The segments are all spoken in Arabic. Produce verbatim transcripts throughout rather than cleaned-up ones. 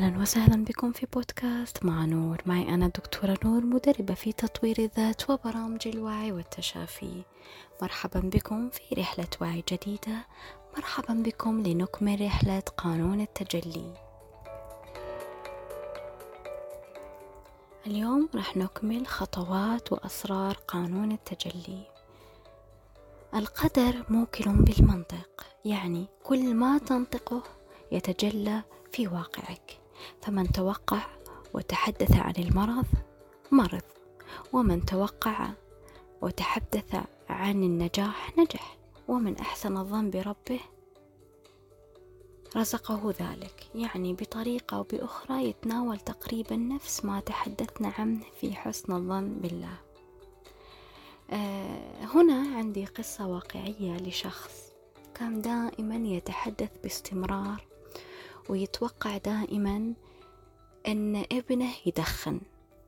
أهلا وسهلا بكم في بودكاست مع نور. معي أنا الدكتورة نور، مدربة في تطوير الذات وبرامج الوعي والتشافي. مرحبا بكم في رحلة وعي جديدة، مرحبا بكم لنكمل رحلة قانون التجلي. اليوم رح نكمل خطوات وأسرار قانون التجلي. القدر موكل بالمنطق، يعني كل ما تنطقه يتجلى في واقعك. فمن توقع وتحدث عن المرض مرض، ومن توقع وتحدث عن النجاح نجح، ومن أحسن الظن بربه رزقه ذلك. يعني بطريقة أو بأخرى يتناول تقريبا نفس ما تحدثنا عنه في حسن الظن بالله. أه هنا عندي قصة واقعية لشخص كان دائما يتحدث باستمرار ويتوقع دائما أن ابنه يدخن،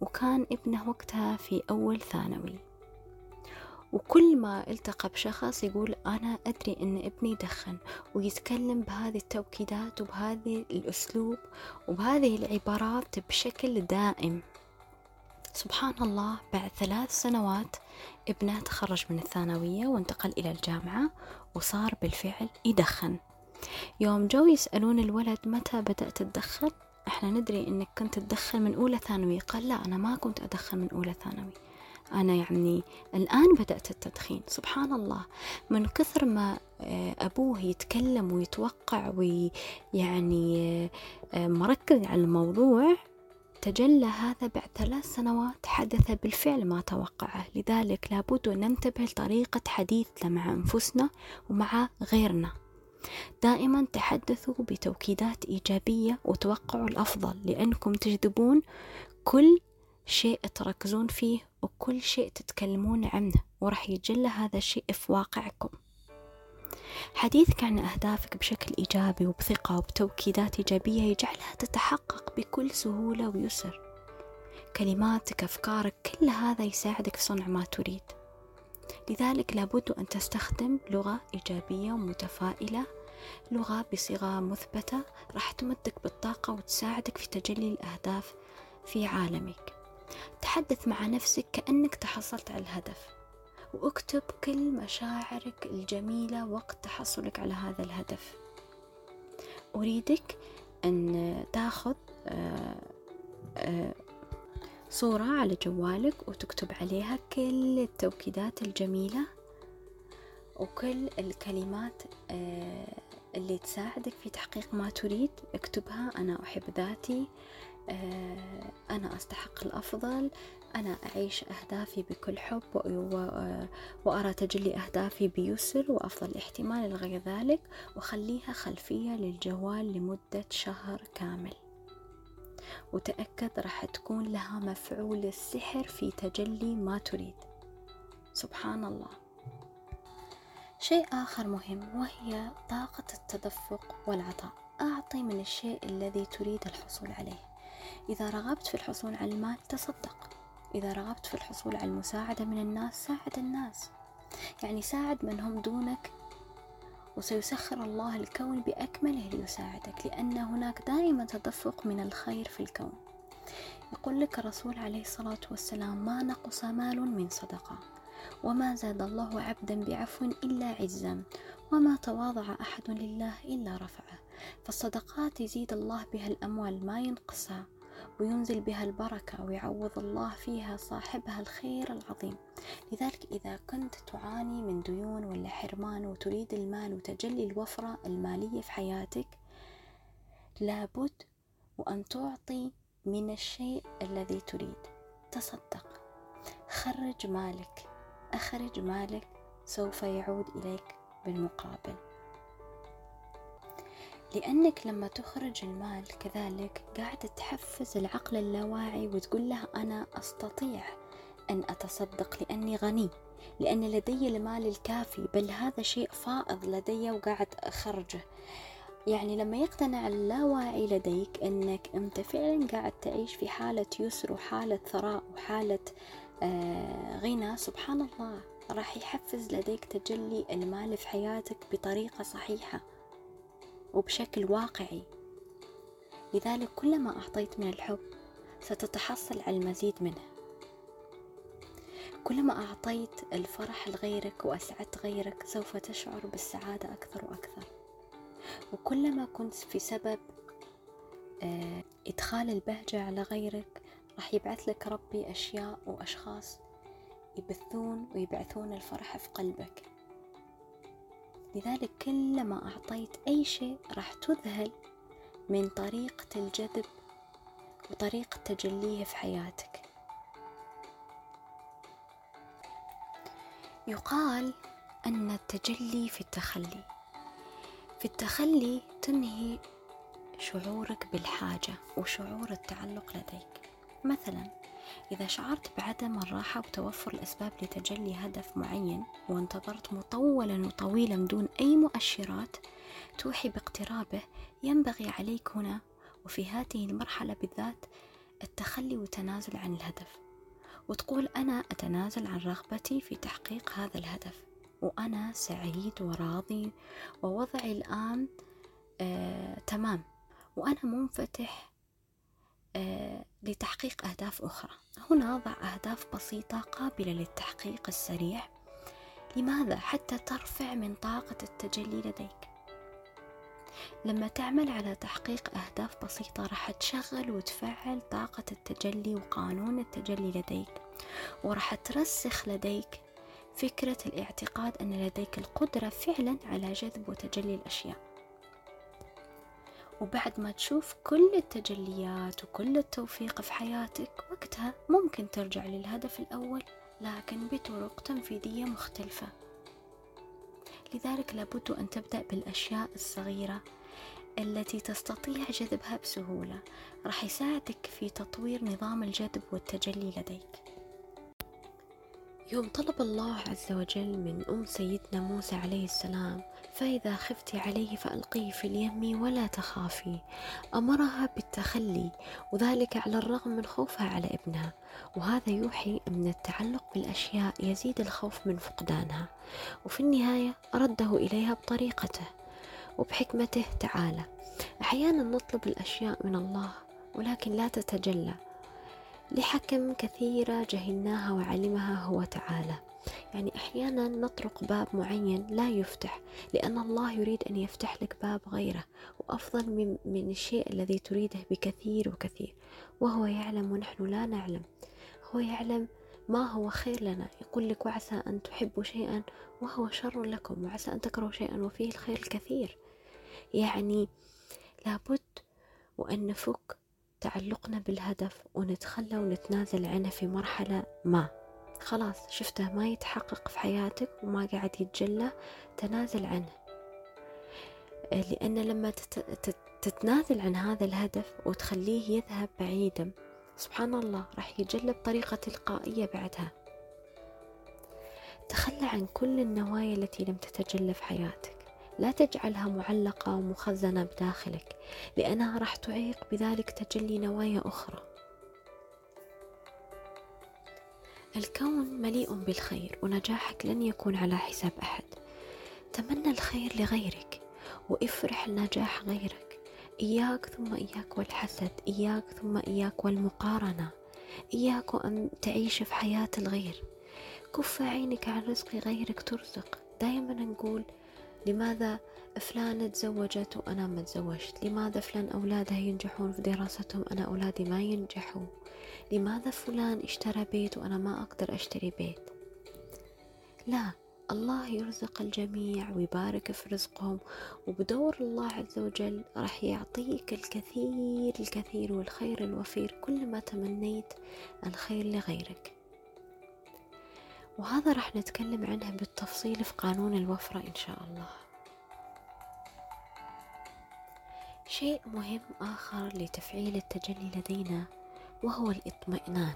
وكان ابنه وقتها في أول ثانوي، وكل ما التقى بشخص يقول أنا أدري أن ابني يدخن، ويتكلم بهذه التوكيدات وبهذه الأسلوب وبهذه العبارات بشكل دائم. سبحان الله، بعد ثلاث سنوات ابنه تخرج من الثانوية وانتقل إلى الجامعة وصار بالفعل يدخن. يوم جو يسألون الولد متى بدأت تدخن، احنا ندري انك كنت تدخن من اولى ثانوي، قال لا انا ما كنت ادخن من اولى ثانوي، انا يعني الان بدأت التدخين. سبحان الله، من كثر ما ابوه يتكلم ويتوقع ويعني مركز على الموضوع، تجلى هذا بعد ثلاث سنوات حدث بالفعل ما توقعه. لذلك لابد ان ننتبه لطريقة حديثنا مع انفسنا ومع غيرنا. دائما تحدثوا بتوكيدات إيجابية وتوقعوا الأفضل، لأنكم تجذبون كل شيء تركزون فيه وكل شيء تتكلمون عنه، ورح يتجلى هذا الشيء في واقعكم. حديثك عن أهدافك بشكل إيجابي وبثقة وبتوكيدات إيجابية يجعلها تتحقق بكل سهولة ويسر. كلماتك، أفكارك، كل هذا يساعدك في صنع ما تريد. لذلك لابد أن تستخدم لغة إيجابية ومتفائلة، لغة بصيغة مثبتة راح تمدك بالطاقة وتساعدك في تجلي الأهداف في عالمك. تحدث مع نفسك كأنك تحصلت على الهدف، واكتب كل مشاعرك الجميلة وقت تحصلك على هذا الهدف. أريدك أن تأخذ صورة على جوالك وتكتب عليها كل التوكيدات الجميلة وكل الكلمات اللي تساعدك في تحقيق ما تريد. اكتبها: أنا أحب ذاتي، أنا أستحق الأفضل، أنا أعيش أهدافي بكل حب، وأرى تجلي أهدافي بيسر وأفضل احتمال لغير ذلك. وخليها خلفية للجوال لمدة شهر كامل، وتأكد راح تكون لها مفعول السحر في تجلي ما تريد. سبحان الله. شيء آخر مهم وهي طاقة التدفق والعطاء. أعطي من الشيء الذي تريد الحصول عليه. إذا رغبت في الحصول على المال تصدق، إذا رغبت في الحصول على المساعدة من الناس ساعد الناس، يعني ساعد من هم دونك، وسيسخر الله الكون بأكمله ليساعدك، لأن هناك دائما تدفق من الخير في الكون. يقول لك الرسول عليه الصلاة والسلام: ما نقص مال من صدقة، وما زاد الله عبدا بعفو إلا عزا، وما تواضع أحد لله إلا رفعه. فالصدقات يزيد الله بها الأموال ما ينقصها، وينزل بها البركة، ويعوض الله فيها صاحبها الخير العظيم. لذلك إذا كنت تعاني من ديون ولا حرمان وتريد المال وتجلي الوفرة المالية في حياتك، لابد وأن تعطي من الشيء الذي تريد. تصدق، خرج مالك، أخرج مالك، سوف يعود إليك بالمقابل. لأنك لما تخرج المال كذلك قاعد تحفز العقل اللاواعي وتقول له أنا أستطيع أن أتصدق لأني غني، لأن لدي المال الكافي، بل هذا شيء فائض لدي وقاعد أخرجه. يعني لما يقتنع اللاواعي لديك أنك أنت فعلا قاعد تعيش في حالة يسر وحالة ثراء وحالة آه غنى، سبحان الله، راح يحفز لديك تجلي المال في حياتك بطريقة صحيحة وبشكل واقعي. لذلك كلما أعطيت من الحب ستتحصل على المزيد منه. كلما أعطيت الفرح لغيرك وأسعدت غيرك سوف تشعر بالسعادة أكثر وأكثر. وكلما كنت في سبب إدخال البهجة على غيرك راح يبعث لك ربي أشياء وأشخاص يبثون ويبعثون الفرح في قلبك. لذلك كلما أعطيت أي شيء راح تذهل من طريقة الجذب وطريقة تجليه في حياتك. يقال أن التجلي في التخلي. في التخلي تنهي شعورك بالحاجة وشعور التعلق لديك. مثلا إذا شعرت بعدم الراحة وتوفر الأسباب لتجلي هدف معين وانتظرت مطولا وطويلا دون أي مؤشرات توحي باقترابه، ينبغي عليك هنا وفي هذه المرحلة بالذات التخلي والتنازل عن الهدف، وتقول أنا أتنازل عن رغبتي في تحقيق هذا الهدف، وأنا سعيد وراضي ووضعي الآن آه تمام، وأنا منفتح آه لتحقيق أهداف أخرى. هنا ضع أهداف بسيطة قابلة للتحقيق السريع. لماذا؟ حتى ترفع من طاقة التجلي لديك. لما تعمل على تحقيق أهداف بسيطة راح تشغل وتفعل طاقة التجلي وقانون التجلي لديك، وراح ترسخ لديك فكرة الاعتقاد أن لديك القدرة فعلا على جذب وتجلي الأشياء. وبعد ما تشوف كل التجليات وكل التوفيق في حياتك، وقتها ممكن ترجع للهدف الأول لكن بطرق تنفيذية مختلفة. لذلك لابد أن تبدأ بالأشياء الصغيرة التي تستطيع جذبها بسهولة، راح يساعدك في تطوير نظام الجذب والتجلي لديك. يوم طلب الله عز وجل من أم سيدنا موسى عليه السلام فإذا خفت عليه فألقيه في اليم ولا تخافي، أمرها بالتخلي وذلك على الرغم من خوفها على ابنها، وهذا يوحي أن التعلق بالأشياء يزيد الخوف من فقدانها. وفي النهاية رده إليها بطريقته وبحكمته تعالى. أحيانا نطلب الأشياء من الله ولكن لا تتجلى لحكم كثيرة جهلناها وعلمها هو تعالى. يعني أحيانا نطرق باب معين لا يفتح لأن الله يريد أن يفتح لك باب غيره وأفضل من, من الشيء الذي تريده بكثير وكثير، وهو يعلم ونحن لا نعلم. هو يعلم ما هو خير لنا. يقول لك وعسى أن تحبوا شيئا وهو شر لكم، وعسى أن تكرهوا شيئا وفيه الخير الكثير. يعني لابد وأن نفك تعلقنا بالهدف ونتخلى ونتنازل عنه في مرحلة ما. خلاص شفته ما يتحقق في حياتك وما قاعد يتجلى، تنازل عنه، لأن لما تتنازل عن هذا الهدف وتخليه يذهب بعيدا سبحان الله راح يتجلى بطريقة تلقائية بعدها. تخلى عن كل النوايا التي لم تتجلى في حياتك، لا تجعلها معلقة ومخزنة بداخلك لأنها راح تعيق بذلك تجلي نوايا أخرى. الكون مليء بالخير ونجاحك لن يكون على حساب أحد. تمنى الخير لغيرك وافرح لنجاح غيرك. إياك ثم إياك والحسد، إياك ثم إياك والمقارنة، إياك أن تعيش في حياة الغير. كف عينك عن رزق غيرك ترزق. دائما نقول لماذا فلانة تزوجت وأنا ما تزوجت؟ لماذا فلان أولادها ينجحون في دراستهم أنا أولادي ما ينجحون؟ لماذا فلان اشترى بيت وأنا ما أقدر أشتري بيت؟ لا، الله يرزق الجميع ويبارك في رزقهم، وبدور الله عز وجل راح يعطيك الكثير الكثير والخير الوفير كل ما تمنيت الخير لغيرك. وهذا راح نتكلم عنها بالتفصيل في قانون الوفرة إن شاء الله. شيء مهم آخر لتفعيل التجلي لدينا وهو الاطمئنان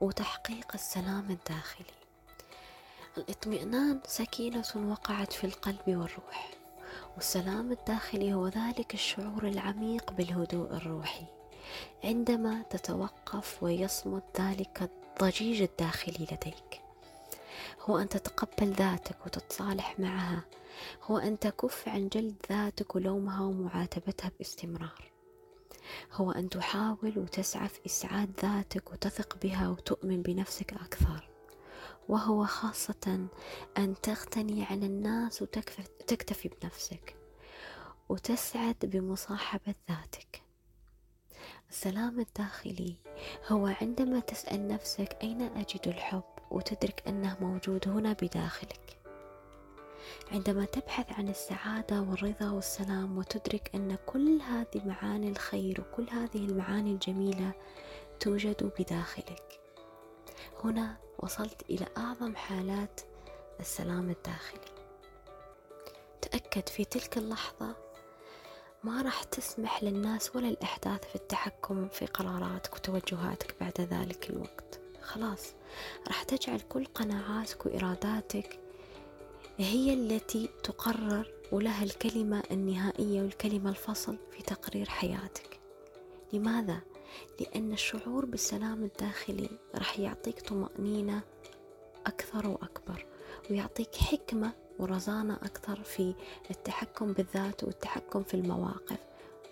وتحقيق السلام الداخلي. الاطمئنان سكينة وقعت في القلب والروح، والسلام الداخلي هو ذلك الشعور العميق بالهدوء الروحي عندما تتوقف ويصمت ذلك الضجيج الداخلي لديك. هو أن تتقبل ذاتك وتتصالح معها، هو أن تكف عن جلد ذاتك ولومها ومعاتبتها باستمرار. هو أن تحاول وتسعى في إسعاد ذاتك وتثق بها وتؤمن بنفسك أكثر، وهو خاصة أن تغتني عن الناس وتكتفي بنفسك وتسعد بمصاحبة ذاتك. السلام الداخلي هو عندما تسأل نفسك أين أجد الحب وتدرك أنه موجود هنا بداخلك. عندما تبحث عن السعادة والرضا والسلام وتدرك أن كل هذه معاني الخير وكل هذه المعاني الجميلة توجد بداخلك، هنا وصلت إلى أعظم حالات السلام الداخلي. تأكد في تلك اللحظة ما راح تسمح للناس ولا الأحداث في التحكم في قراراتك وتوجهاتك بعد ذلك الوقت. خلاص راح تجعل كل قناعاتك وإراداتك هي التي تقرر ولها الكلمة النهائية والكلمة الفصل في تقرير حياتك. لماذا؟ لأن الشعور بالسلام الداخلي راح يعطيك طمأنينة أكثر وأكبر، ويعطيك حكمة ورزانة أكثر في التحكم بالذات والتحكم في المواقف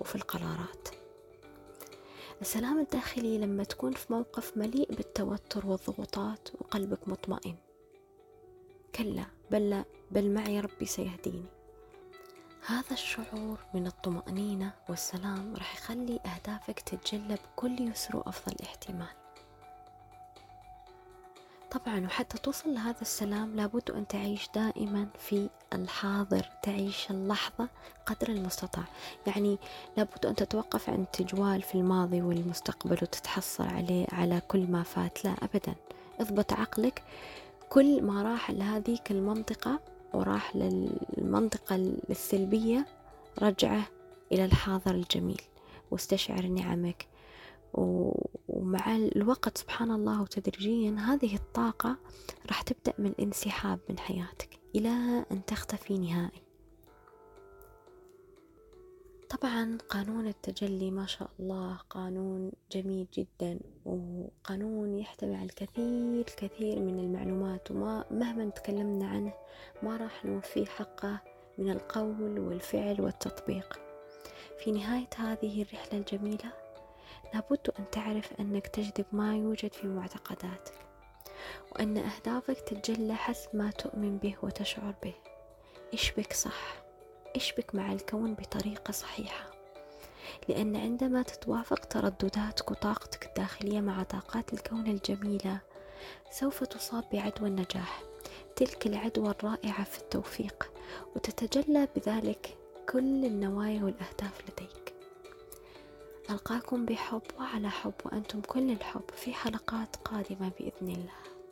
وفي القرارات. السلام الداخلي لما تكون في موقف مليء بالتوتر والضغوطات وقلبك مطمئن، كلا بل, بل معي ربي سيهديني. هذا الشعور من الطمأنينة والسلام راح يخلي أهدافك تتجلى بكل يسر وأفضل احتمال. طبعا وحتى توصل لهذا السلام لابد أن تعيش دائما في الحاضر، تعيش اللحظة قدر المستطاع، يعني لابد أن تتوقف عن التجوال في الماضي والمستقبل وتتحصل عليه على كل ما فات، لا أبدا. اضبط عقلك، كل ما راح لهذيك المنطقة وراح للمنطقة السلبية رجعه إلى الحاضر الجميل، واستشعر نعمك. ومع الوقت سبحان الله وتدريجيا هذه الطاقة راح تبدأ من الانسحاب من حياتك إلى أن تختفي نهائي. طبعا قانون التجلي ما شاء الله قانون جميل جدا، وقانون يحتوي على الكثير الكثير من المعلومات، وما مهما تكلمنا عنه ما راح نوفي حقه من القول والفعل والتطبيق. في نهاية هذه الرحلة الجميلة لابد أن تعرف أنك تجذب ما يوجد في معتقداتك، وأن أهدافك تتجلى حسب ما تؤمن به وتشعر به. اشبك صح، اشبك مع الكون بطريقة صحيحة، لأن عندما تتوافق تردداتك وطاقتك الداخلية مع طاقات الكون الجميلة سوف تصاب بعدوى النجاح، تلك العدوى الرائعة في التوفيق، وتتجلى بذلك كل النوايا والأهداف لديك. ألقاكم بحب وعلى حب وأنتم كل الحب في حلقات قادمة بإذن الله.